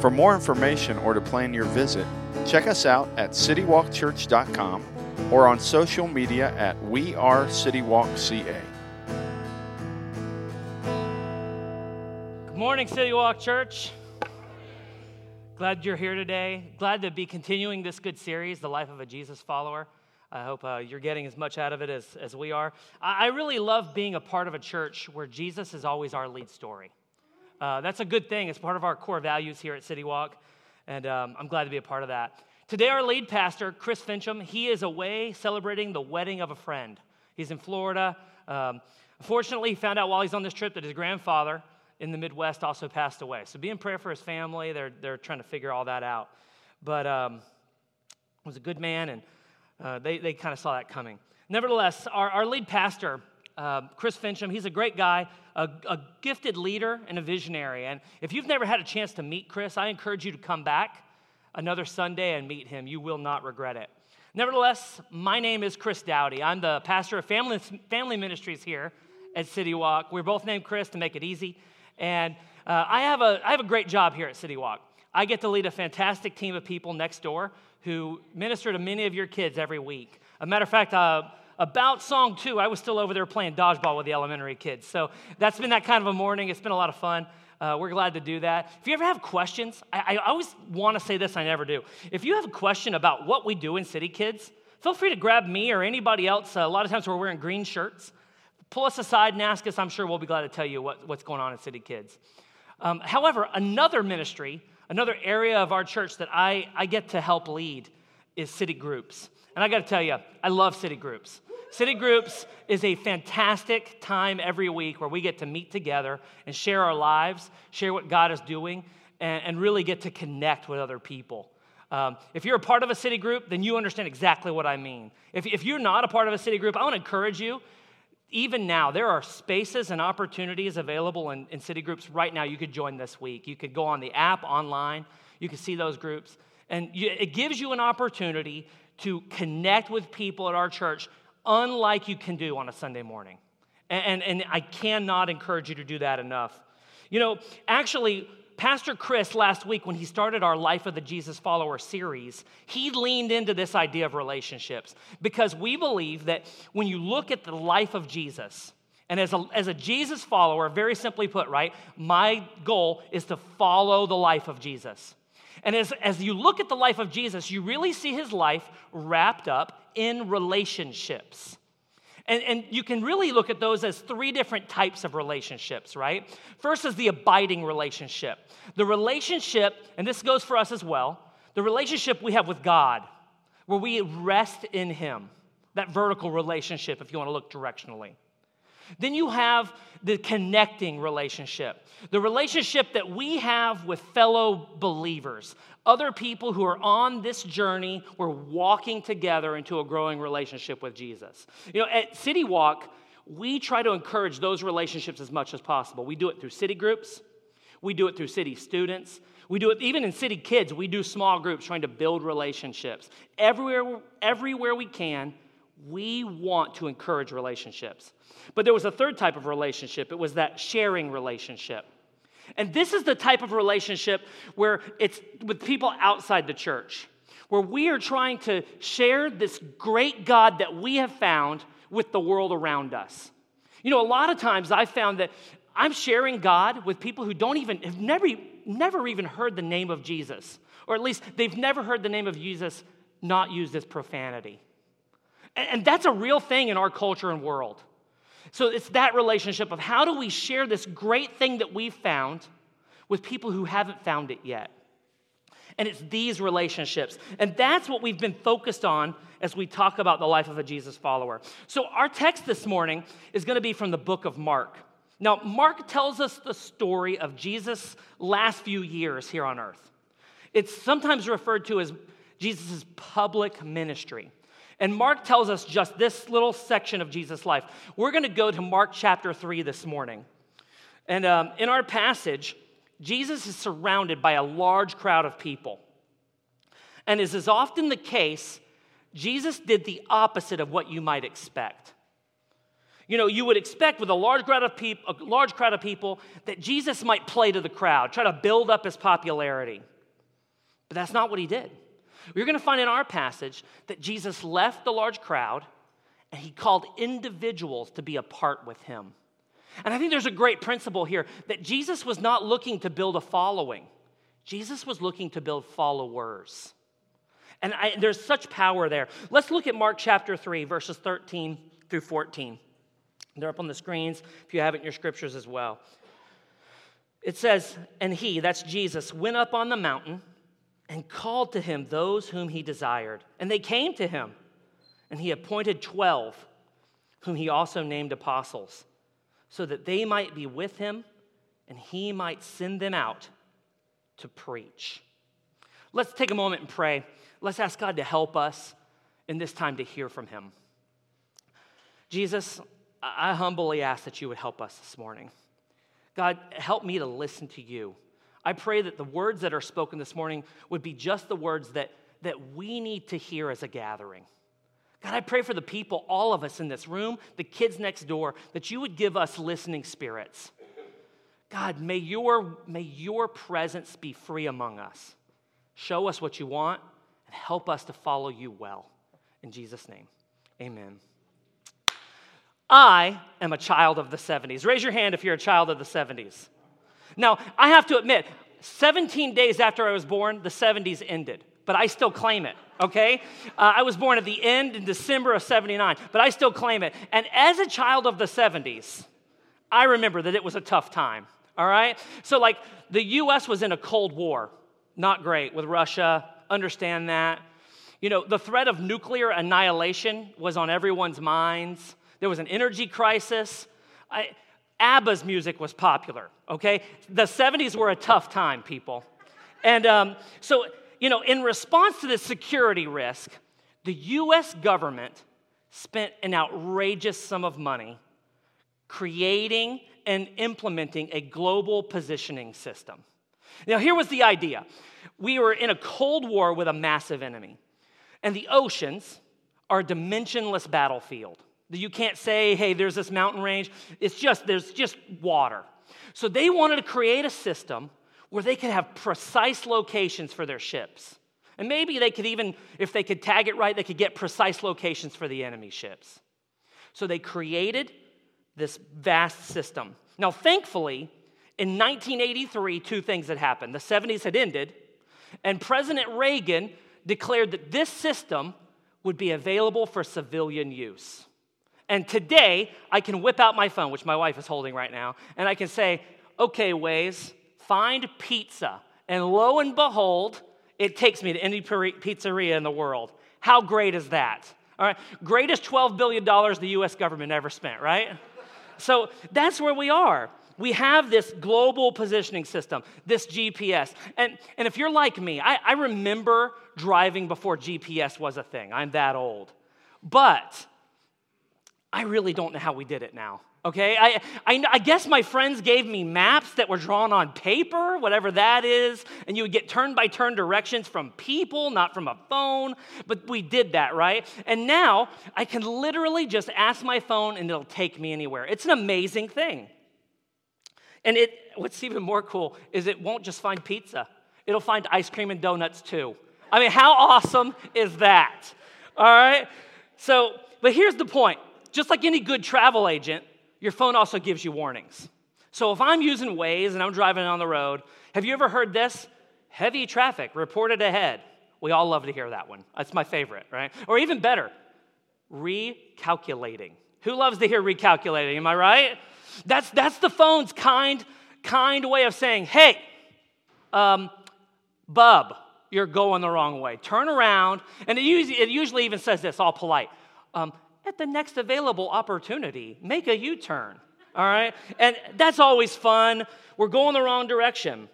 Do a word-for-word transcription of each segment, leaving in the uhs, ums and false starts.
For more information or to plan your visit, check us out at city walk church dot com or on social media at We Are CityWalkCA. Good morning, CityWalk Church. Glad you're here today. Glad to be continuing this good series, The Life of a Jesus Follower. I hope uh, you're getting as much out of it as, as we are. I, I really love being a part of a church where Jesus is always our lead story. Uh, that's a good thing. It's part of our core values here at CityWalk, and um, I'm glad to be a part of that. Today, our lead pastor, Chris Fincham, he is away celebrating the wedding of a friend. He's in Florida. Um, fortunately, he found out while he's on this trip that his grandfather in the Midwest also passed away. So be in prayer for his family. They're they're trying to figure all that out. But um, he was a good man, and uh, they, they kind of saw that coming. Nevertheless, our, our lead pastor, Uh, Chris Fincham, he's a great guy, a, a gifted leader, and a visionary. And if you've never had a chance to meet Chris, I encourage you to come back another Sunday and meet him. You will not regret it. Nevertheless, my name is Chris Dowdy. I'm the pastor of Family, family Ministries here at CityWalk. We're both named Chris to make it easy. And uh, I have a I have a great job here at CityWalk. I get to lead a fantastic team of people next door who minister to many of your kids every week. As a matter of fact, uh, About song two, I was still over there playing dodgeball with the elementary kids. So that's been that kind of a morning. It's been a lot of fun. Uh, we're glad to do that. If you ever have questions, I, I always want to say this, I never do. If you have a question about what we do in City Kids, feel free to grab me or anybody else. Uh, a lot of times we're wearing green shirts. Pull us aside and ask us. I'm sure we'll be glad to tell you what, what's going on in City Kids. Um, however, another ministry, another area of our church that I, I get to help lead is City Groups. And I got to tell you, I love City Groups. City Groups is a fantastic time every week where we get to meet together and share our lives, share what God is doing, and, and really get to connect with other people. Um, if you're a part of a city group, then you understand exactly what I mean. If, if you're not a part of a city group, I want to encourage you, even now, there are spaces and opportunities available in, in city groups right now. You could join this week. You could go on the app, online. You could see those groups. And you, it gives you an opportunity to connect with people at our church unlike you can do on a Sunday morning. And, and, and I cannot encourage you to do that enough. You know, actually, Pastor Chris last week when he started our Life of the Jesus Follower series, he leaned into this idea of relationships because we believe that when you look at the life of Jesus, and as a, as a Jesus follower, very simply put, right, my goal is to follow the life of Jesus. And as, as you look at the life of Jesus, you really see his life wrapped up in relationships. And, and you can really look at those as three different types of relationships, right? First is the abiding relationship. The relationship, and this goes for us as well, the relationship we have with God, where we rest in him, that vertical relationship, if you want to look directionally. Then you have the connecting relationship, the relationship that we have with fellow believers, other people who are on this journey. We're walking together into a growing relationship with Jesus. You know, at CityWalk, we try to encourage those relationships as much as possible. We do it through city groups. We do it through city students. We do it even in City Kids. We do small groups trying to build relationships. Everywhere, everywhere we can, we want to encourage relationships. But there was a third type of relationship. It was that sharing relationship. And this is the type of relationship where it's with people outside the church, where we are trying to share this great God that we have found with the world around us. You know, a lot of times I've found that I'm sharing God with people who don't even, have never, never even heard the name of Jesus, or at least they've never heard the name of Jesus not used as profanity. And that's a real thing in our culture and world. So it's that relationship of how do we share this great thing that we've found with people who haven't found it yet. And it's these relationships. And that's what we've been focused on as we talk about the life of a Jesus follower. So our text this morning is going to be from the book of Mark. Now, Mark tells us the story of Jesus' last few years here on earth. It's sometimes referred to as Jesus' public ministry. And Mark tells us just this little section of Jesus' life. We're going to go to Mark chapter three this morning. And um, in our passage, Jesus is surrounded by a large crowd of people. And as is often the case, Jesus did the opposite of what you might expect. You know, you would expect with a large crowd of people, a large crowd of people, that Jesus might play to the crowd, try to build up his popularity. But that's not what he did. We're going to find in our passage that Jesus left the large crowd and he called individuals to be a part with him. And I think there's a great principle here that Jesus was not looking to build a following. Jesus was looking to build followers. And I, there's such power there. Let's look at Mark chapter three, verses thirteen through fourteen. They're up on the screens if you have it in your scriptures as well. It says, and he, that's Jesus, went up on the mountain and called to him those whom he desired. And they came to him, and he appointed twelve, whom he also named apostles, so that they might be with him, and he might send them out to preach. Let's take a moment and pray. Let's ask God to help us in this time to hear from him. Jesus, I humbly ask that you would help us this morning. God, help me to listen to you. I pray that the words that are spoken this morning would be just the words that, that we need to hear as a gathering. God, I pray for the people, all of us in this room, the kids next door, that you would give us listening spirits. God, may your, may your presence be free among us. Show us what you want and help us to follow you well. In Jesus' name, amen. I am a child of the seventies. Raise your hand if you're a child of the seventies. Now, I have to admit, seventeen days after I was born, the seventies ended, but I still claim it, okay? Uh, I was born at the end in December of seventy-nine, but I still claim it. And as a child of the seventies, I remember that it was a tough time, all right? So, like, the U S was in a Cold War. Not great with Russia. Understand that. You know, the threat of nuclear annihilation was on everyone's minds. There was an energy crisis. I... ABBA's music was popular, okay? The seventies were a tough time, people. And um, so, you know, in response to this security risk, the U S government spent an outrageous sum of money creating and implementing a global positioning system. Now, here was the idea. We were in a Cold War with a massive enemy, and the oceans are a dimensionless battlefield. You can't say, hey, there's this mountain range. It's just, there's just water. So they wanted to create a system where they could have precise locations for their ships. And maybe they could even, if they could tag it right, they could get precise locations for the enemy ships. So they created this vast system. Now, thankfully, in nineteen eighty-three, two things had happened. The seventies had ended, and President Reagan declared that this system would be available for civilian use. And today, I can whip out my phone, which my wife is holding right now, and I can say, okay, Waze, find pizza. And lo and behold, it takes me to any pizzeria in the world. How great is that? All right, greatest twelve billion dollars the U S government ever spent, right? So that's where we are. We have this global positioning system, this G P S. And, and if you're like me, I, I remember driving before G P S was a thing. I'm that old. But I really don't know how we did it now, okay? I, I I guess my friends gave me maps that were drawn on paper, whatever that is, and you would get turn-by-turn directions from people, not from a phone, but we did that, right? And now I can literally just ask my phone and it'll take me anywhere. It's an amazing thing. And it what's even more cool is it won't just find pizza. It'll find ice cream and donuts too. I mean, how awesome is that? All right? So, but here's the point. Just like any good travel agent, your phone also gives you warnings. So if I'm using Waze and I'm driving on the road, have you ever heard this? Heavy traffic reported ahead. We all love to hear that one. That's my favorite, right? Or even better, recalculating. Who loves to hear recalculating? Am I right? That's that's the phone's kind, kind way of saying, hey, um, bub, you're going the wrong way. Turn around. And it usually, it usually even says this, all polite. Um, At the next available opportunity, make a U-turn, all right? And that's always fun. We're going the wrong direction.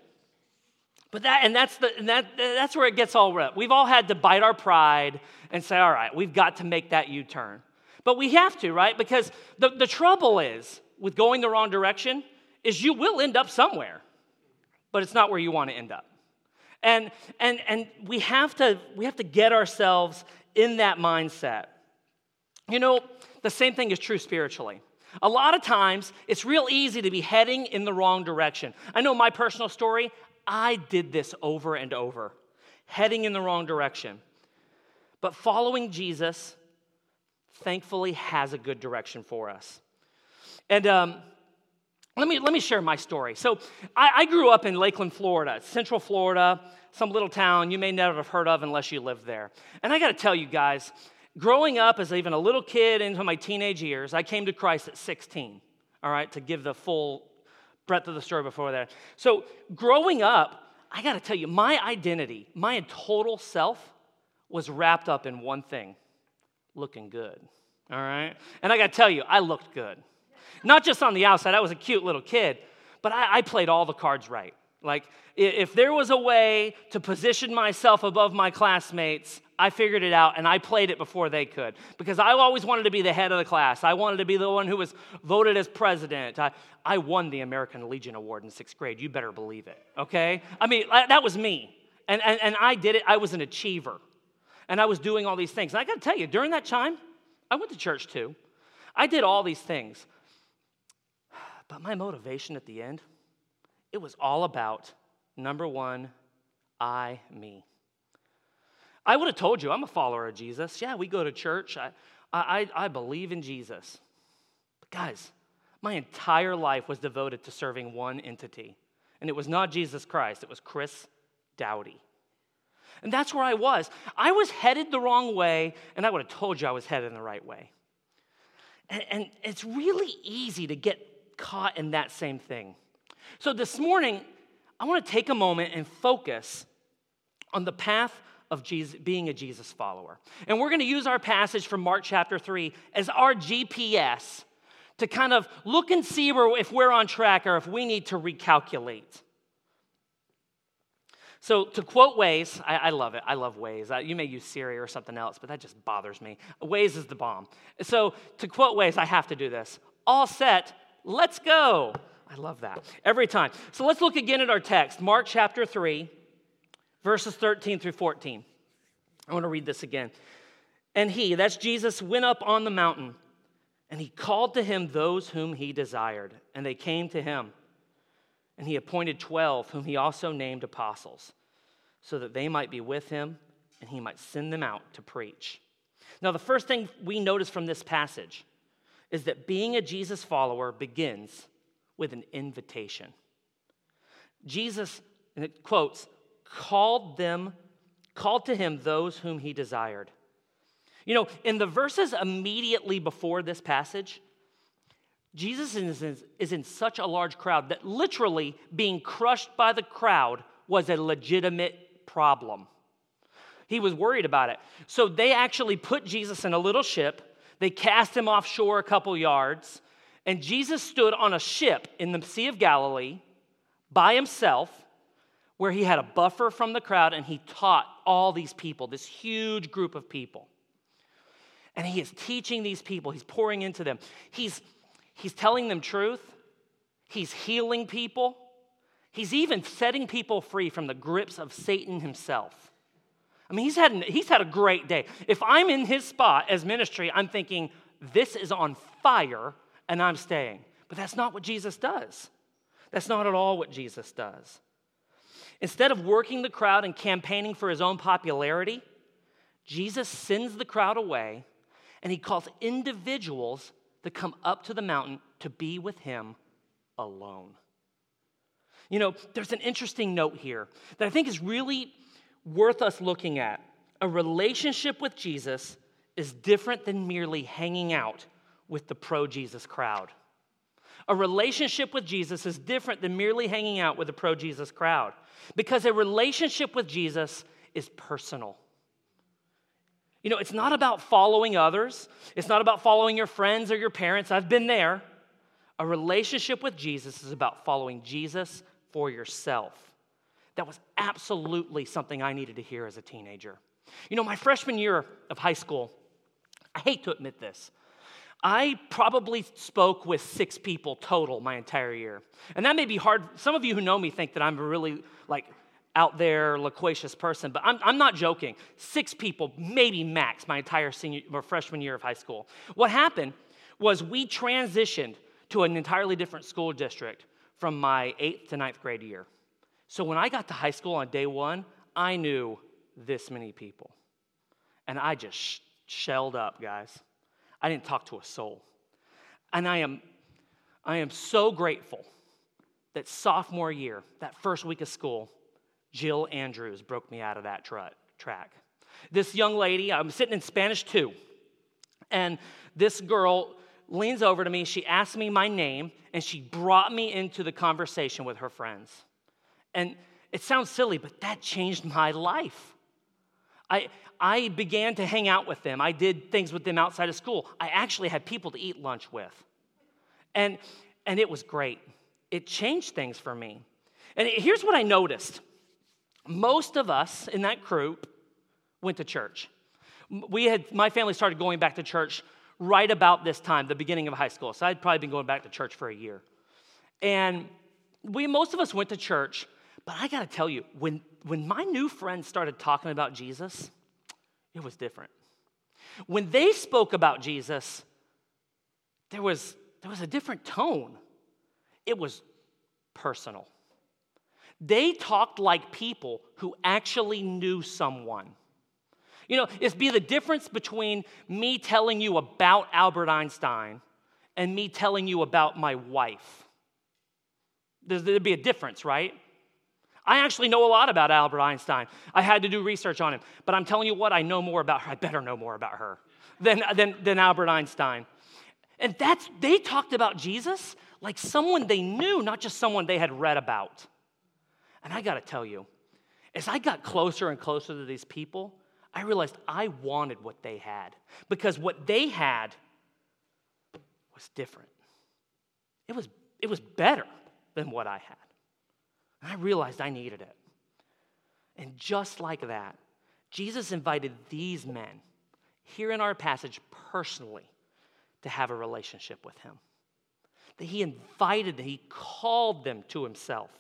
But that, and that's the, and that, that's where it gets all wrapped. We've all had to bite our pride and say, all right, we've got to make that U-turn. But we have to, right? Because the, the trouble is with going the wrong direction is you will end up somewhere, but it's not where you want to end up. And and and we have to we have to get ourselves in that mindset. You know, the same thing is true spiritually. A lot of times, it's real easy to be heading in the wrong direction. I know my personal story. I did this over and over, heading in the wrong direction. But following Jesus, thankfully, has a good direction for us. And um, let me let me share my story. So I, I grew up in Lakeland, Florida, Central Florida, some little town you may never have heard of unless you lived there. And I got to tell you guys, growing up as even a little kid into my teenage years, I came to Christ at sixteen, all right, to give the full breadth of the story before that. So growing up, I got to tell you, my identity, my total self was wrapped up in one thing, looking good, all right? And I got to tell you, I looked good. Not just on the outside, I was a cute little kid, but I, I played all the cards right. Like, if there was a way to position myself above my classmates, I figured it out, and I played it before they could, because I always wanted to be the head of the class. I wanted to be the one who was voted as president. I, I won the American Legion Award in sixth grade. You better believe it, okay? I mean, I, that was me, and, and, and I did it. I was an achiever, and I was doing all these things. And I got to tell you, during that time, I went to church too. I did all these things, but my motivation at the end, it was all about, number one, I, me. I would have told you, I'm a follower of Jesus. Yeah, we go to church. I, I, I believe in Jesus. But guys, my entire life was devoted to serving one entity. And it was not Jesus Christ. It was Chris Dowdy. And that's where I was. I was headed the wrong way, and I would have told you I was headed the right way. And, and it's really easy to get caught in that same thing. So this morning, I want to take a moment and focus on the path of Jesus, being a Jesus follower. And we're going to use our passage from Mark chapter three as our G P S to kind of look and see where, if we're on track or if we need to recalculate. So to quote Waze, I, I love it. I love Waze. I, you may use Siri or something else, but that just bothers me. Waze is the bomb. So to quote Waze, I have to do this. All set, let's go. I love that every time. So let's look again at our text, Mark chapter three, verses thirteen through fourteen. I want to read this again. And he, that's Jesus, went up on the mountain, and he called to him those whom he desired, and they came to him. And he appointed twelve, whom he also named apostles, so that they might be with him, and he might send them out to preach. Now, the first thing we notice from this passage is that being a Jesus follower begins with an invitation. Jesus, and it quotes, called them, called to him those whom he desired. You know, in the verses immediately before this passage, Jesus is in, is in such a large crowd that literally being crushed by the crowd was a legitimate problem. He was worried about it. So they actually put Jesus in a little ship. They cast him offshore a couple yards. And Jesus stood on a ship in the Sea of Galilee by himself, where he had a buffer from the crowd, and he taught all these people, this huge group of people. And he is teaching these people. He's pouring into them. He's, he's telling them truth. He's healing people. He's even setting people free from the grips of Satan himself. I mean, he's had, he's had a great day. If I'm in his spot as ministry, I'm thinking, this is on fire, and I'm staying. But that's not what Jesus does. That's not at all what Jesus does. Instead of working the crowd and campaigning for his own popularity, Jesus sends the crowd away, and he calls individuals to come up to the mountain to be with him alone. You know, there's an interesting note here that I think is really worth us looking at. A relationship with Jesus is different than merely hanging out with the pro-Jesus crowd. A relationship with Jesus is different than merely hanging out with a pro-Jesus crowd, because a relationship with Jesus is personal. You know, it's not about following others. It's not about following your friends or your parents. I've been there. A relationship with Jesus is about following Jesus for yourself. That was absolutely something I needed to hear as a teenager. You know, my freshman year of high school, I hate to admit this, I probably spoke with six people total my entire year. And that may be hard. Some of you who know me think that I'm a really, like, out there, loquacious person, but I'm, I'm not joking. Six people, maybe max, my entire senior or freshman year of high school. What happened was we transitioned to an entirely different school district from my eighth to ninth grade year. So when I got to high school on day one, I knew this many people. And I just sh- shelled up, guys. I didn't talk to a soul. And I am, I am so grateful that sophomore year, that first week of school, Jill Andrews broke me out of that tra- track. This young lady, I'm sitting in Spanish two, and this girl leans over to me, she asked me my name, and she brought me into the conversation with her friends. And it sounds silly, but that changed my life. I I began to hang out with them. I did things with them outside of school. I actually had people to eat lunch with. And, and it was great. It changed things for me. And it, here's what I noticed. Most of us in that group went to church. We had my family started going back to church right about this time, the beginning of high school. So I'd probably been going back to church for a year. And we most of us went to church, but I got to tell you, when when my new friends started talking about Jesus, it was different. When they spoke about Jesus, there was there was a different tone. It was personal. They talked like people who actually knew someone. You know, it's be the difference between me telling you about Albert Einstein and me telling you about my wife. There'd be a difference, right? I actually know a lot about Albert Einstein. I had to do research on him. But I'm telling you what, I know more about her. I better know more about her than, than, than Albert Einstein. And that's they talked about Jesus like someone they knew, not just someone they had read about. And I got to tell you, as I got closer and closer to these people, I realized I wanted what they had. Because what they had was different. It was, it was better than what I had. And I realized I needed it. And just like that, Jesus invited these men, here in our passage personally, to have a relationship with him. That he invited them, he called them to himself.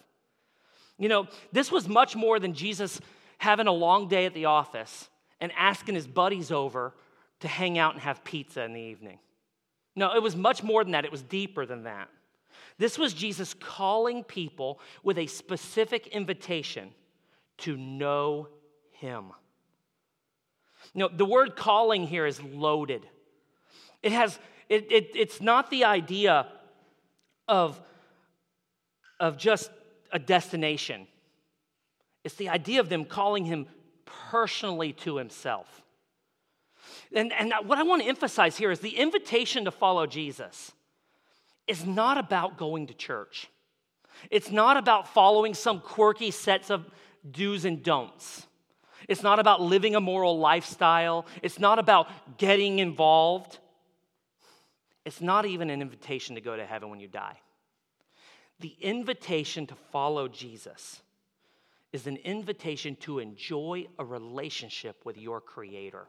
You know, this was much more than Jesus having a long day at the office and asking his buddies over to hang out and have pizza in the evening. No, it was much more than that. It was deeper than that. This was Jesus calling people with a specific invitation to know him. You know, the word calling here is loaded. It has, it, it, it's not the idea of, of just a destination. It's the idea of them calling him personally to himself. And, and what I want to emphasize here is the invitation to follow Jesus is not about going to church. It's not about following some quirky sets of do's and don'ts. It's not about living a moral lifestyle. It's not about getting involved. It's not even an invitation to go to heaven when you die. The invitation to follow Jesus is an invitation to enjoy a relationship with your Creator.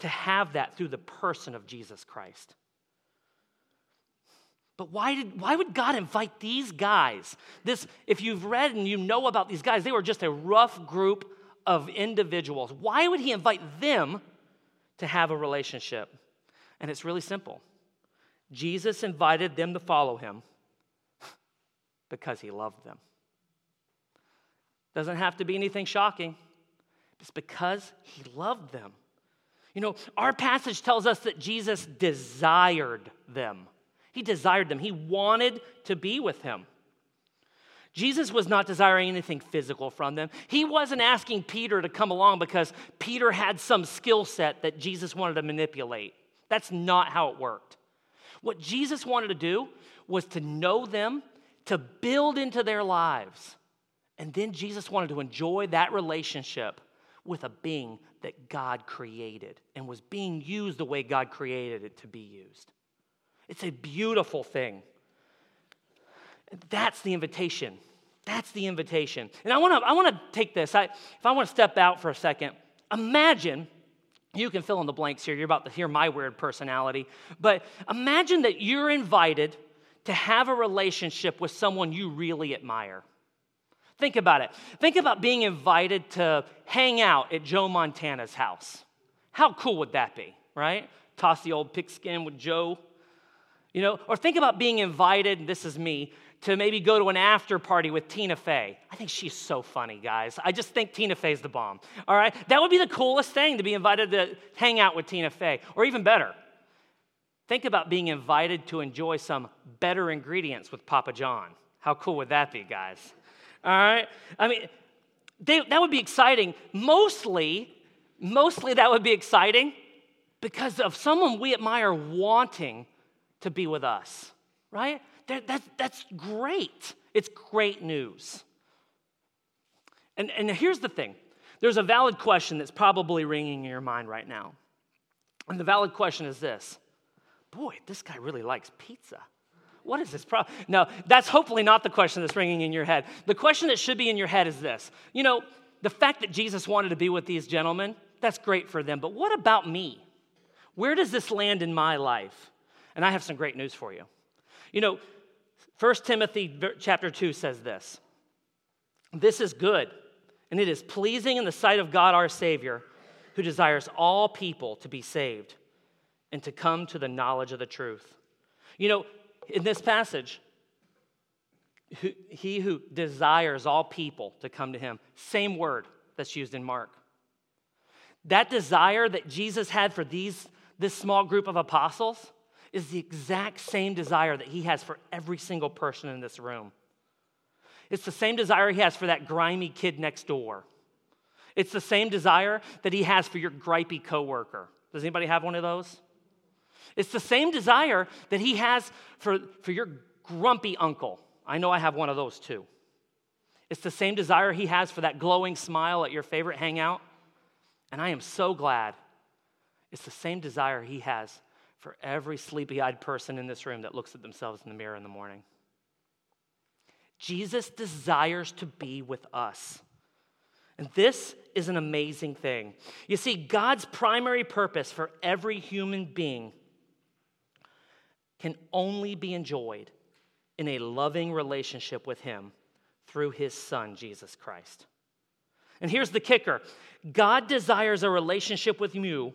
To have that through the person of Jesus Christ. But why did why would God invite these guys? This, if you've read and you know about these guys, they were just a rough group of individuals. Why would he invite them to have a relationship? And it's really simple. Jesus invited them to follow him because he loved them. Doesn't have to be anything shocking. It's because he loved them. You know, our passage tells us that Jesus desired them. He desired them. He wanted to be with him. Jesus was not desiring anything physical from them. He wasn't asking Peter to come along because Peter had some skill set that Jesus wanted to manipulate. That's not how it worked. What Jesus wanted to do was to know them, to build into their lives. And then Jesus wanted to enjoy that relationship with a being that God created and was being used the way God created it to be used. It's a beautiful thing. That's the invitation That's the invitation. And I want to I want to take this. I, if I want to step out for a second, imagine, you can fill in the blanks here. You're about to hear my weird personality. But imagine that you're invited to have a relationship with someone you really admire. Think about it. Think about being invited to hang out at Joe Montana's house. How cool would that be, right? Toss the old pigskin with Joe. You know, or think about being invited, and this is me, to maybe go to an after party with Tina Fey. I think she's so funny, guys. I just think Tina Fey's the bomb, all right? That would be the coolest thing, to be invited to hang out with Tina Fey, or even better. Think about being invited to enjoy some better ingredients with Papa John. How cool would that be, guys? All right? I mean, they, that would be exciting. Mostly, mostly that would be exciting because of someone we admire wanting to be with us, right? That, that, that's great. It's great news. And, and here's the thing. There's a valid question that's probably ringing in your mind right now. And the valid question is this. Boy, this guy really likes pizza. What is this problem? No, that's hopefully not the question that's ringing in your head. The question that should be in your head is this. You know, the fact that Jesus wanted to be with these gentlemen, that's great for them. But what about me? Where does this land in my life? And I have some great news for you. You know, First Timothy chapter two says this. This is good, and it is pleasing in the sight of God our Savior, who desires all people to be saved and to come to the knowledge of the truth. You know, in this passage, he who desires all people to come to him, same word that's used in Mark. That desire that Jesus had for these this small group of apostles is the exact same desire that he has for every single person in this room. It's the same desire he has for that grimy kid next door. It's the same desire that he has for your gripey coworker. Does anybody have one of those? It's the same desire that he has for, for your grumpy uncle. I know I have one of those too. It's the same desire he has for that glowing smile at your favorite hangout. And I am so glad it's the same desire he has for every sleepy-eyed person in this room that looks at themselves in the mirror in the morning. Jesus desires to be with us. And this is an amazing thing. You see, God's primary purpose for every human being can only be enjoyed in a loving relationship with him through his Son, Jesus Christ. And here's the kicker. God desires a relationship with you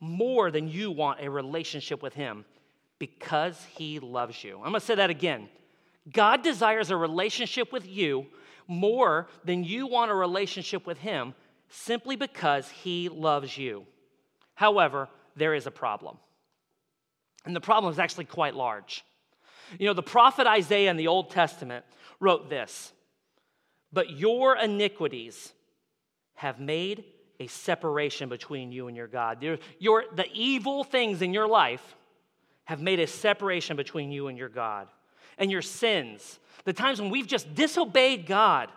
more than you want a relationship with him because he loves you. I'm going to say that again. God desires a relationship with you more than you want a relationship with him simply because he loves you. However, there is a problem. And the problem is actually quite large. You know, the prophet Isaiah in the Old Testament wrote this, "But your iniquities have made a separation between you and your God." Your, your, the evil things in your life have made a separation between you and your God. And your sins, the times when we've just disobeyed God,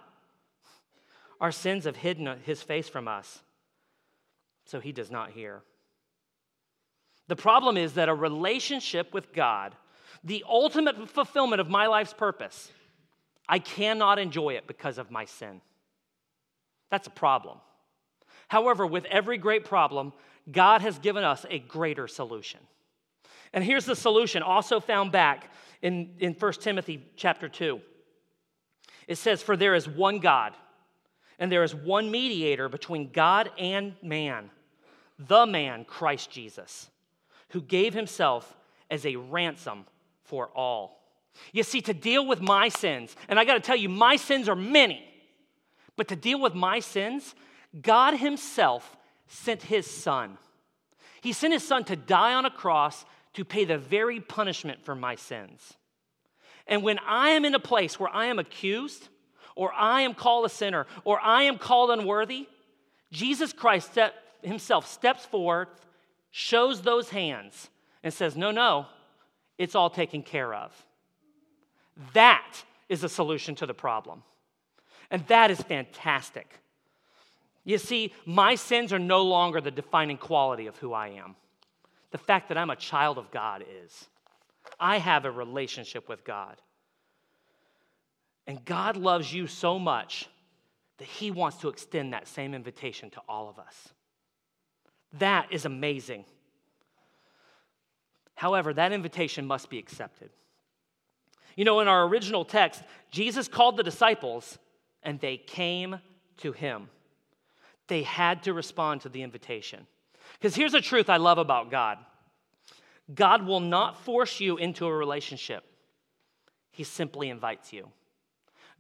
our sins have hidden his face from us, so he does not hear. The problem is that a relationship with God, the ultimate fulfillment of my life's purpose, I cannot enjoy it because of my sin. That's a problem. However, with every great problem, God has given us a greater solution. And here's the solution, also found back in, in First Timothy chapter two. It says, "For there is one God, and there is one mediator between God and man, the man, Christ Jesus, who gave himself as a ransom for all." You see, to deal with my sins, and I got to tell you, my sins are many, but to deal with my sins, God himself sent his Son. He sent his Son to die on a cross to pay the very punishment for my sins. And when I am in a place where I am accused, or I am called a sinner, or I am called unworthy, Jesus Christ step, himself steps forth, shows those hands, and says, "No, no, it's all taken care of." That is a solution to the problem. And that is fantastic. You see, my sins are no longer the defining quality of who I am. The fact that I'm a child of God is. I have a relationship with God. And God loves you so much that he wants to extend that same invitation to all of us. That is amazing. However, that invitation must be accepted. You know, in our original text, Jesus called the disciples, and they came to him. They had to respond to the invitation. Because here's the truth I love about God. God will not force you into a relationship. He simply invites you.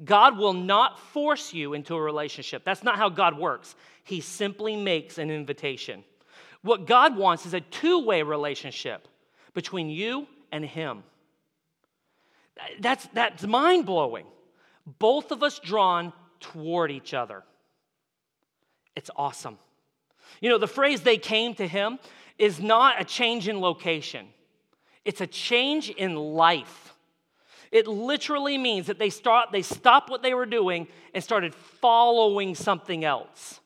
God will not force you into a relationship. That's not how God works. He simply makes an invitation. What God wants is a two-way relationship between you and him. That's, that's mind-blowing. Both of us drawn toward each other. It's awesome. You know, the phrase "they came to him" is not a change in location. It's a change in life. It literally means that they start, they stopped what they were doing and started following something else.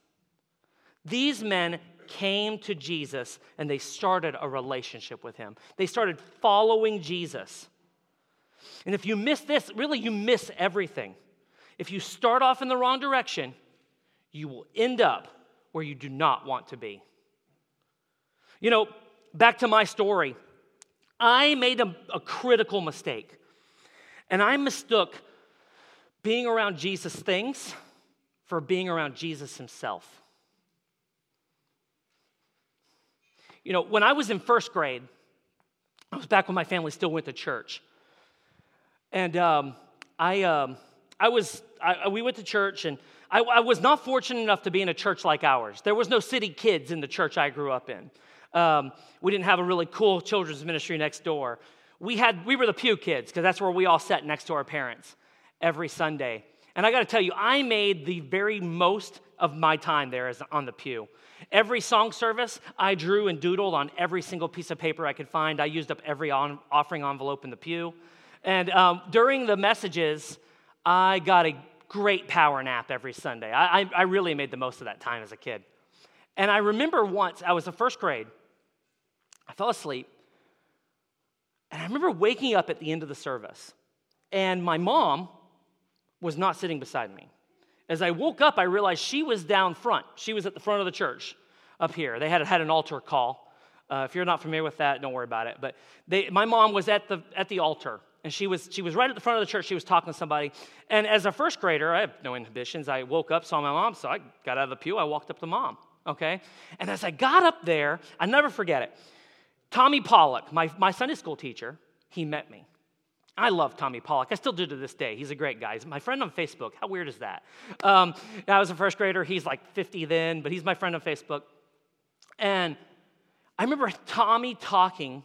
These men came to Jesus and they started a relationship with him. They started following Jesus. And if you miss this, really you miss everything. If you start off in the wrong direction, you will end up where you do not want to be. You know, back to my story. I made a, a critical mistake. And I mistook being around Jesus' things for being around Jesus himself. You know, when I was in first grade, I was back when my family still went to church. And um, I, um, I was, I, we went to church, and I, I was not fortunate enough to be in a church like ours. There was no City Kids in the church I grew up in. Um, we didn't have a really cool children's ministry next door. We had, we were the pew kids, because that's where we all sat next to our parents every Sunday. And I got to tell you, I made the very most of my time there as on the pew. Every song service, I drew and doodled on every single piece of paper I could find. I used up every on, offering envelope in the pew. And um, during the messages, I got a great power nap every Sunday. I, I, I really made the most of that time as a kid. And I remember once, I was in first grade, I fell asleep. And I remember waking up at the end of the service, and my mom was not sitting beside me. As I woke up, I realized she was down front. She was at the front of the church up here. They had had an altar call. Uh, if you're not familiar with that, don't worry about it. But they, my mom was at the at the altar, and she was she was right at the front of the church. She was talking to somebody. And as a first grader, I have no inhibitions. I woke up, saw my mom, so I got out of the pew. I walked up to mom. Okay, and as I got up there, I never forget it. Tommy Pollock, my, my Sunday school teacher, he met me. I love Tommy Pollock. I still do to this day. He's a great guy. He's my friend on Facebook. How weird is that? Um, I was a first grader. He's like fifty then, but he's my friend on Facebook. And I remember Tommy talking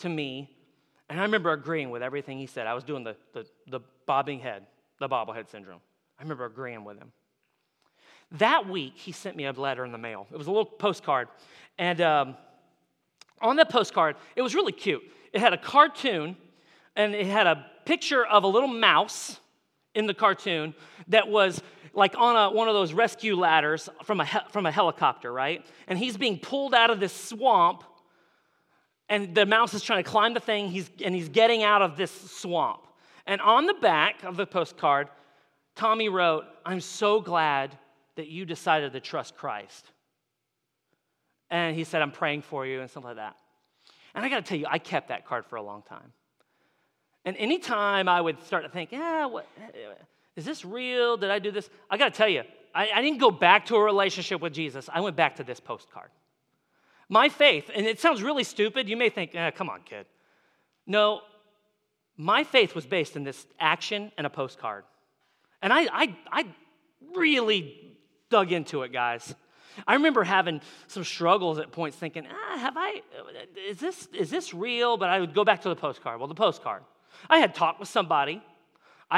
to me, and I remember agreeing with everything he said. I was doing the, the, the bobbing head, the bobblehead syndrome. I remember agreeing with him. That week, he sent me a letter in the mail. It was a little postcard, and... Um, On that postcard, it was really cute. It had a cartoon, and it had a picture of a little mouse in the cartoon that was like on a, one of those rescue ladders from a from a helicopter, right? And he's being pulled out of this swamp, and the mouse is trying to climb the thing, he's, and he's getting out of this swamp. And on the back of the postcard, Tommy wrote, "I'm so glad that you decided to trust Christ." And he said, "I'm praying for you," and stuff like that. And I got to tell you, I kept that card for a long time. And any time I would start to think, yeah, what, is this real? Did I do this? I got to tell you, I, I didn't go back to a relationship with Jesus. I went back to this postcard. My faith, and it sounds really stupid. You may think, eh, come on, kid. No, my faith was based in this action and a postcard. And I, I, I really dug into it, guys. I remember having some struggles at points thinking, ah, have I, is this is this real? But I would go back to the postcard. Well, the postcard. I had talked with somebody.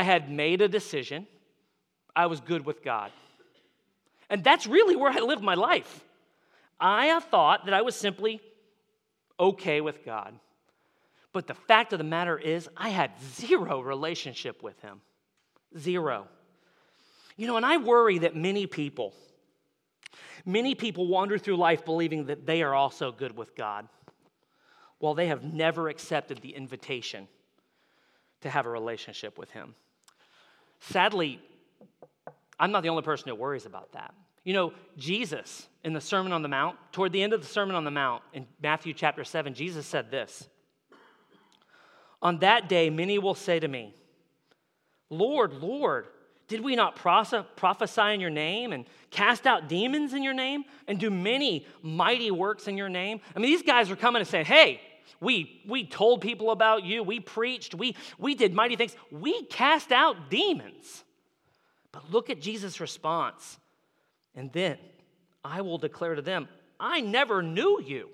I had made a decision. I was good with God. And that's really where I lived my life. I thought that I was simply okay with God. But the fact of the matter is, I had zero relationship with him. Zero. You know, and I worry that many people... Many people wander through life believing that they are also good with God, while they have never accepted the invitation to have a relationship with him. Sadly, I'm not the only person that worries about that. You know, Jesus, in the Sermon on the Mount, toward the end of the Sermon on the Mount, in Matthew chapter seven, Jesus said this, "On that day, many will say to me, 'Lord, Lord, did we not prophesy in your name and cast out demons in your name and do many mighty works in your name?'" I mean, these guys are coming and saying, "Hey, we we told people about you, we preached, we we did mighty things, we cast out demons." But look at Jesus' response. "And then I will declare to them, 'I never knew you.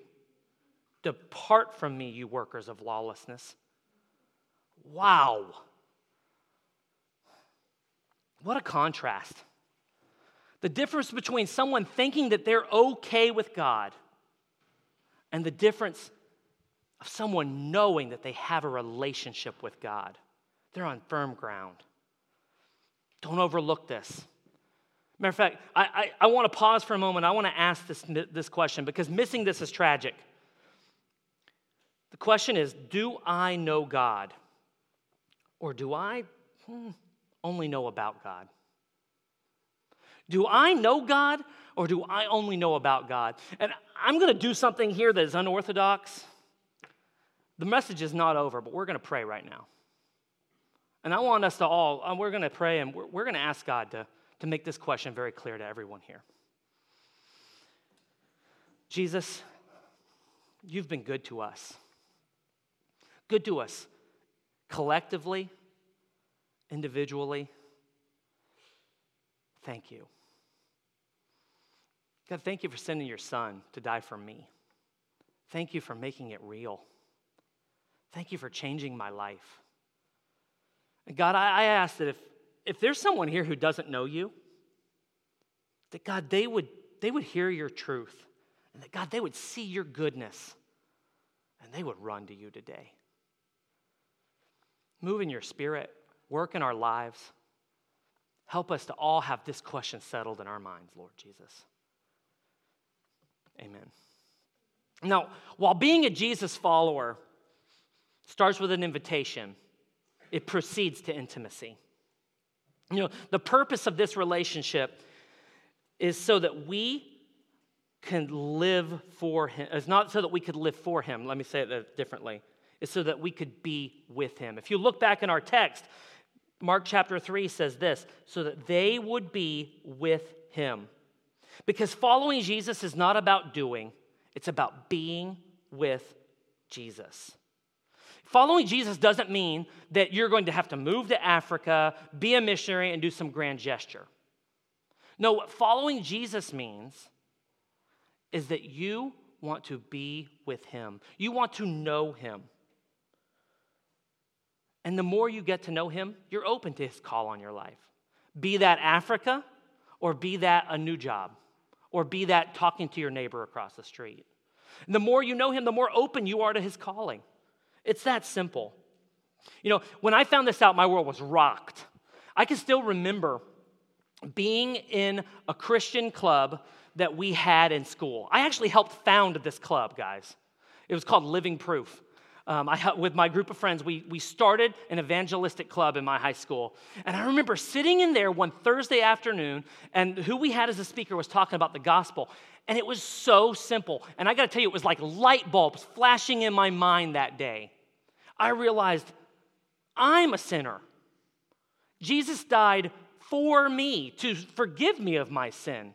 Depart from me, you workers of lawlessness.'" Wow. What a contrast. The difference between someone thinking that they're okay with God and the difference of someone knowing that they have a relationship with God. They're on firm ground. Don't overlook this. Matter of fact, I, I, I want to pause for a moment. I want to ask this, this question because missing this is tragic. The question is, do I know God? Or do I hmm, only know about God? Do I know God or do I only know about God? And I'm going to do something here that is unorthodox. The message is not over, but we're going to pray right now. And I want us to all, we're going to pray and we're, we're going to ask God to, to make this question very clear to everyone here. Jesus, you've been good to us. Good to us collectively, individually. Thank you. God, thank you for sending your son to die for me. Thank you for making it real. Thank you for changing my life. And God, I, I ask that if, if there's someone here who doesn't know you, that God, they would, they would hear your truth, and that God, they would see your goodness, and they would run to you today. Move in your spirit, work in our lives. Help us to all have this question settled in our minds, Lord Jesus. Amen. Now, while being a Jesus follower starts with an invitation, it proceeds to intimacy. You know, the purpose of this relationship is so that we can live for him. It's not so that we could live for him. Let me say it differently. It's so that we could be with him. If you look back in our text, Mark chapter three says this, so that they would be with him. Because following Jesus is not about doing, it's about being with Jesus. Following Jesus doesn't mean that you're going to have to move to Africa, be a missionary, and do some grand gesture. No, what following Jesus means is that you want to be with him. You want to know him. And the more you get to know him, you're open to his call on your life. Be that Africa, or be that a new job, or be that talking to your neighbor across the street. And the more you know him, the more open you are to his calling. It's that simple. You know, when I found this out, my world was rocked. I can still remember being in a Christian club that we had in school. I actually helped found this club, guys. It was called Living Proof. Um, I, with my group of friends, we, we started an evangelistic club in my high school. And I remember sitting in there one Thursday afternoon, and who we had as a speaker was talking about the gospel. And it was so simple. And I got to tell you, it was like light bulbs flashing in my mind that day. I realized I'm a sinner. Jesus died for me to forgive me of my sin.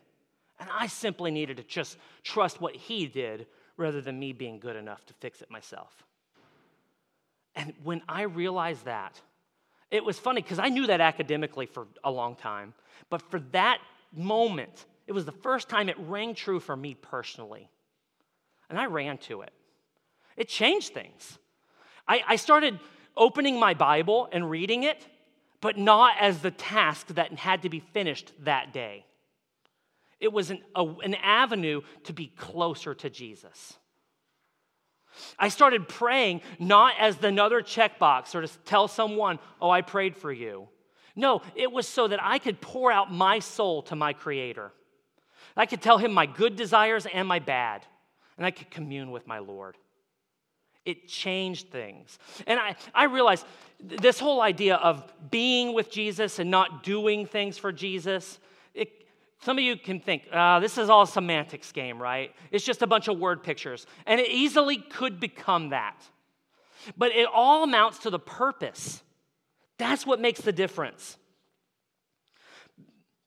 And I simply needed to just trust what he did rather than me being good enough to fix it myself. And when I realized that, it was funny because I knew that academically for a long time. But for that moment, it was the first time it rang true for me personally. And I ran to it. It changed things. I, I started opening my Bible and reading it, but not as the task that had to be finished that day. It was an, a, an avenue to be closer to Jesus. I started praying not as another checkbox or to tell someone, oh, I prayed for you. No, it was so that I could pour out my soul to my Creator. I could tell him my good desires and my bad, and I could commune with my Lord. It changed things. And I, I realized th- this whole idea of being with Jesus and not doing things for Jesus, it, some of you can think, uh, this is all a semantics game, right? It's just a bunch of word pictures. And it easily could become that. But it all amounts to the purpose. That's what makes the difference.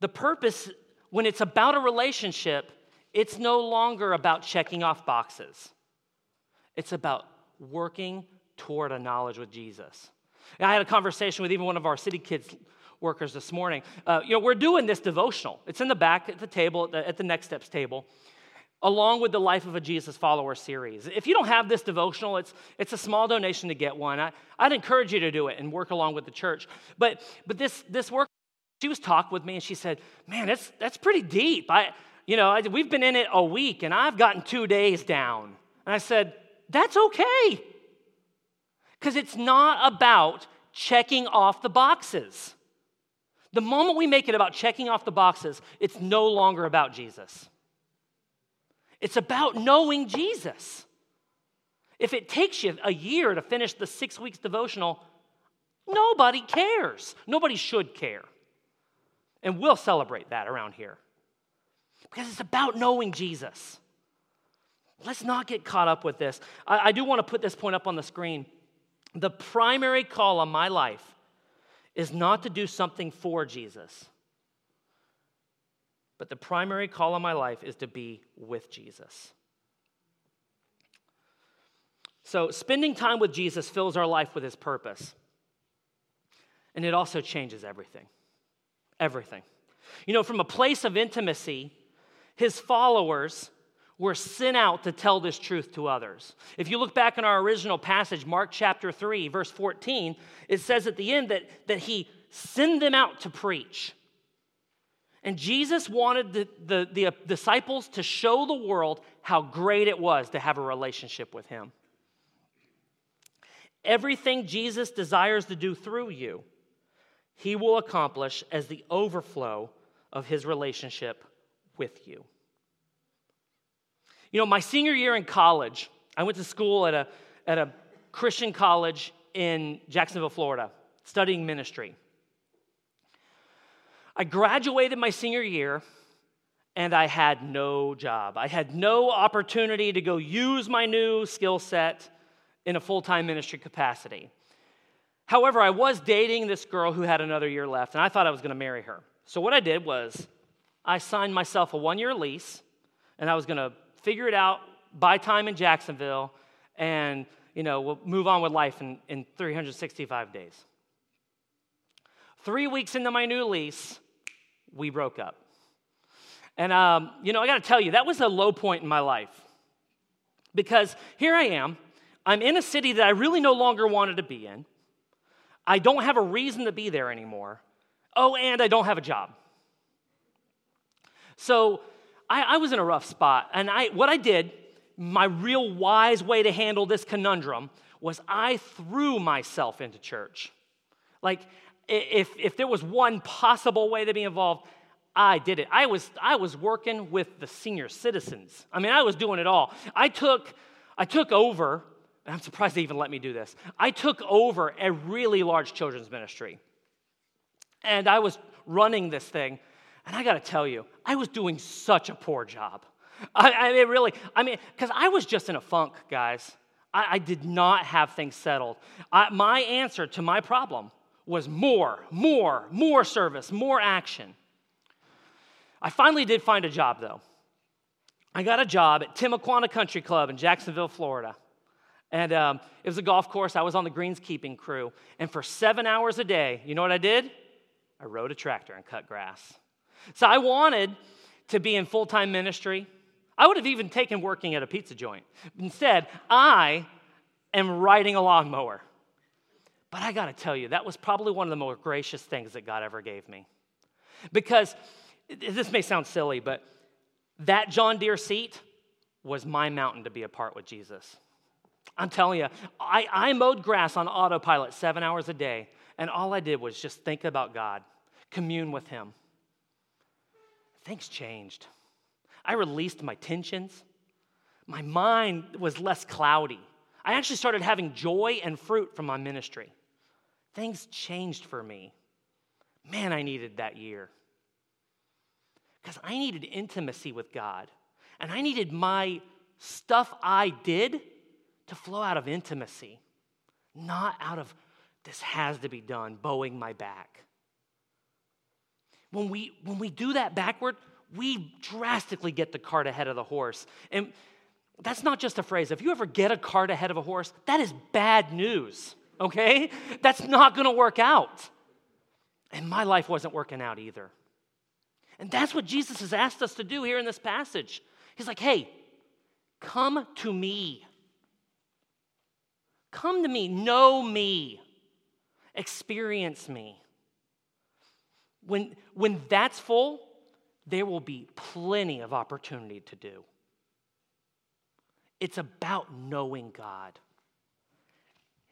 The purpose, when it's about a relationship, it's no longer about checking off boxes. It's about working toward a knowledge with Jesus. And I had a conversation with even one of our City Kids workers this morning. Uh, you know, we're doing this devotional. It's in the back at the table, at the, at the Next Steps table, along with the Life of a Jesus Follower series. If you don't have this devotional, it's it's a small donation to get one. I, I'd encourage you to do it and work along with the church. But but this this worker, she was talking with me and she said, "Man, that's that's pretty deep. I you know I, we've been in it a week and I've gotten two days down." And I said, that's okay, because it's not about checking off the boxes. The moment we make it about checking off the boxes, it's no longer about Jesus. It's about knowing Jesus. If it takes you a year to finish the six weeks devotional, nobody cares. Nobody should care. And we'll celebrate that around here, because it's about knowing Jesus. Let's not get caught up with this. I, I do want to put this point up on the screen. The primary call on my life is not to do something for Jesus, but the primary call on my life is to be with Jesus. So spending time with Jesus fills our life with his purpose, and it also changes everything. Everything. You know, from a place of intimacy, his followers were sent out to tell this truth to others. If you look back in our original passage, Mark chapter three, verse fourteen, it says at the end that, that he sent them out to preach. And Jesus wanted the, the, the disciples to show the world how great it was to have a relationship with him. Everything Jesus desires to do through you, he will accomplish as the overflow of his relationship with you. You know, my senior year in college, I went to school at a at a Christian college in Jacksonville, Florida, studying ministry. I graduated my senior year, and I had no job. I had no opportunity to go use my new skill set in a full-time ministry capacity. However, I was dating this girl who had another year left, and I thought I was going to marry her. So what I did was I signed myself a one-year lease, and I was going to figure it out, buy time in Jacksonville, and, you know, we'll move on with life in, in three hundred sixty-five days. Three weeks into my new lease, we broke up. And, um, you know, I got to tell you, that was a low point in my life. Because here I am, I'm in a city that I really no longer wanted to be in. I don't have a reason to be there anymore. Oh, and I don't have a job. So I, I was in a rough spot, and I what I did, my real wise way to handle this conundrum was I threw myself into church. Like, if if there was one possible way to be involved, I did it. I was I was working with the senior citizens. I mean, I was doing it all. I took I took over, and I'm surprised they even let me do this. I took over a really large children's ministry, and I was running this thing. And I got to tell you, I was doing such a poor job. I, I mean, really, I mean, because I was just in a funk, guys. I, I did not have things settled. I, my answer to my problem was more, more, more service, more action. I finally did find a job, though. I got a job at Timuquana Country Club in Jacksonville, Florida. And um, it was a golf course. I was on the greenskeeping crew. And for seven hours a day, you know what I did? I rode a tractor and cut grass. So I wanted to be in full-time ministry. I would have even taken working at a pizza joint. Instead, I am riding a lawnmower. But I got to tell you, that was probably one of the more gracious things that God ever gave me. Because, this may sound silly, but that John Deere seat was my mountain to be a part with Jesus. I'm telling you, I, I mowed grass on autopilot seven hours a day, and all I did was just think about God, commune with him. Things changed. I released my tensions. My mind was less cloudy. I actually started having joy and fruit from my ministry. Things changed for me. Man, I needed that year. Because I needed intimacy with God. And I needed my stuff I did to flow out of intimacy, not out of this has to be done, bowing my back. When we when we do that backward, we drastically get the cart ahead of the horse. And that's not just a phrase. If you ever get a cart ahead of a horse, that is bad news, okay? That's not going to work out. And my life wasn't working out either. And that's what Jesus has asked us to do here in this passage. He's like, hey, come to me. Come to me. Know me. Experience me. When, when that's full, there will be plenty of opportunity to do. It's about knowing God.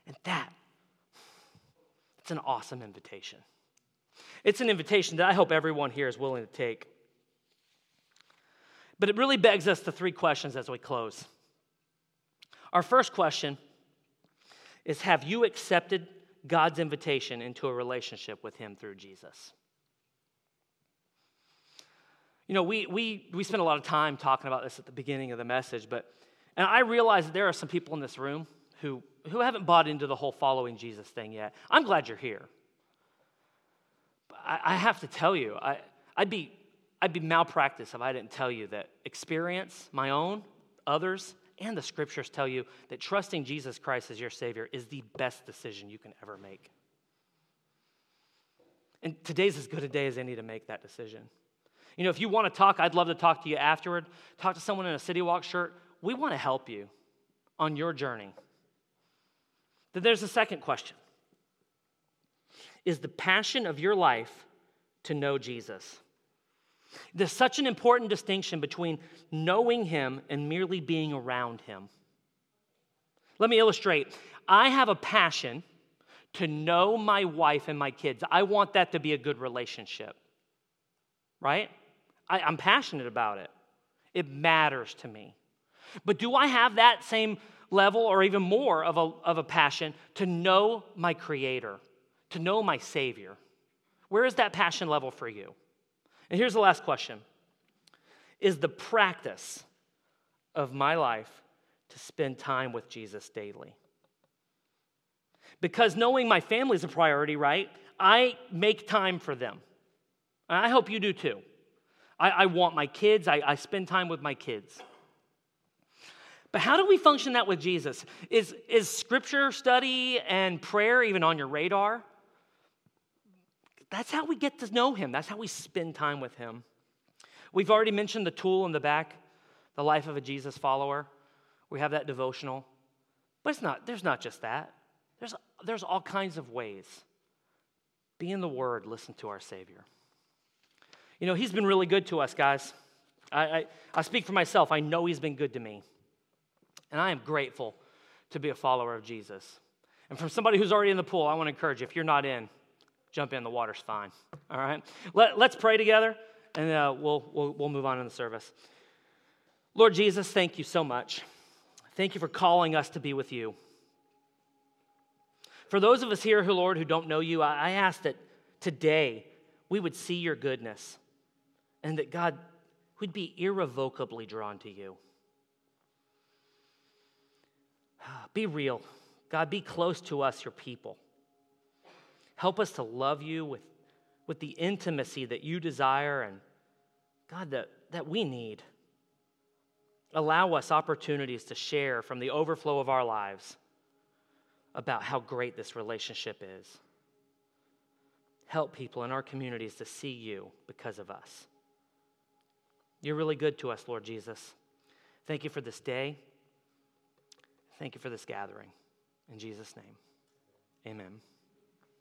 And that, it's an awesome invitation. It's an invitation that I hope everyone here is willing to take. But it really begs us to three questions as we close. Our first question is, have you accepted God's invitation into a relationship with Him through Jesus? You know, we we we spent a lot of time talking about this at the beginning of the message, but and I realize that there are some people in this room who, who haven't bought into the whole following Jesus thing yet. I'm glad you're here. But I, I have to tell you, I, I'd be I'd be malpractice if I didn't tell you that experience, my own, others, and the scriptures tell you that trusting Jesus Christ as your Savior is the best decision you can ever make. And today's as good a day as any to make that decision. You know, if you want to talk, I'd love to talk to you afterward. Talk to someone in a CityWalk shirt. We want to help you on your journey. Then there's a second question. Is the passion of your life to know Jesus? There's such an important distinction between knowing Him and merely being around Him. Let me illustrate. I have a passion to know my wife and my kids. I want that to be a good relationship, right? I, I'm passionate about it. It matters to me. But do I have that same level or even more of a, of a passion to know my Creator, to know my Savior? Where is that passion level for you? And here's the last question. Is the practice of my life to spend time with Jesus daily? Because knowing my family is a priority, right? I make time for them. And I hope you do too. I, I want my kids. I, I spend time with my kids. But how do we function that with Jesus? Is, is scripture study and prayer even on your radar? That's how we get to know Him. That's how we spend time with Him. We've already mentioned the tool in the back, the life of a Jesus follower. We have that devotional. But it's not, there's not just that. There's, there's all kinds of ways. Be in the Word. Listen to our Savior. You know, He's been really good to us, guys. I, I, I speak for myself. I know He's been good to me. And I am grateful to be a follower of Jesus. And from somebody who's already in the pool, I want to encourage you, if you're not in, jump in, the water's fine, all right? Let, let's pray together, and uh, we'll, we'll, we'll move on in the service. Lord Jesus, thank you so much. Thank you for calling us to be with you. For those of us here, who, Lord, who don't know you, I, I ask that today we would see your goodness, and that, God, we'd be irrevocably drawn to you. Be real. God, be close to us, your people. Help us to love you with, with the intimacy that you desire and, God, that, that we need. Allow us opportunities to share from the overflow of our lives about how great this relationship is. Help people in our communities to see you because of us. You're really good to us, Lord Jesus. Thank you for this day. Thank you for this gathering. In Jesus' name, amen.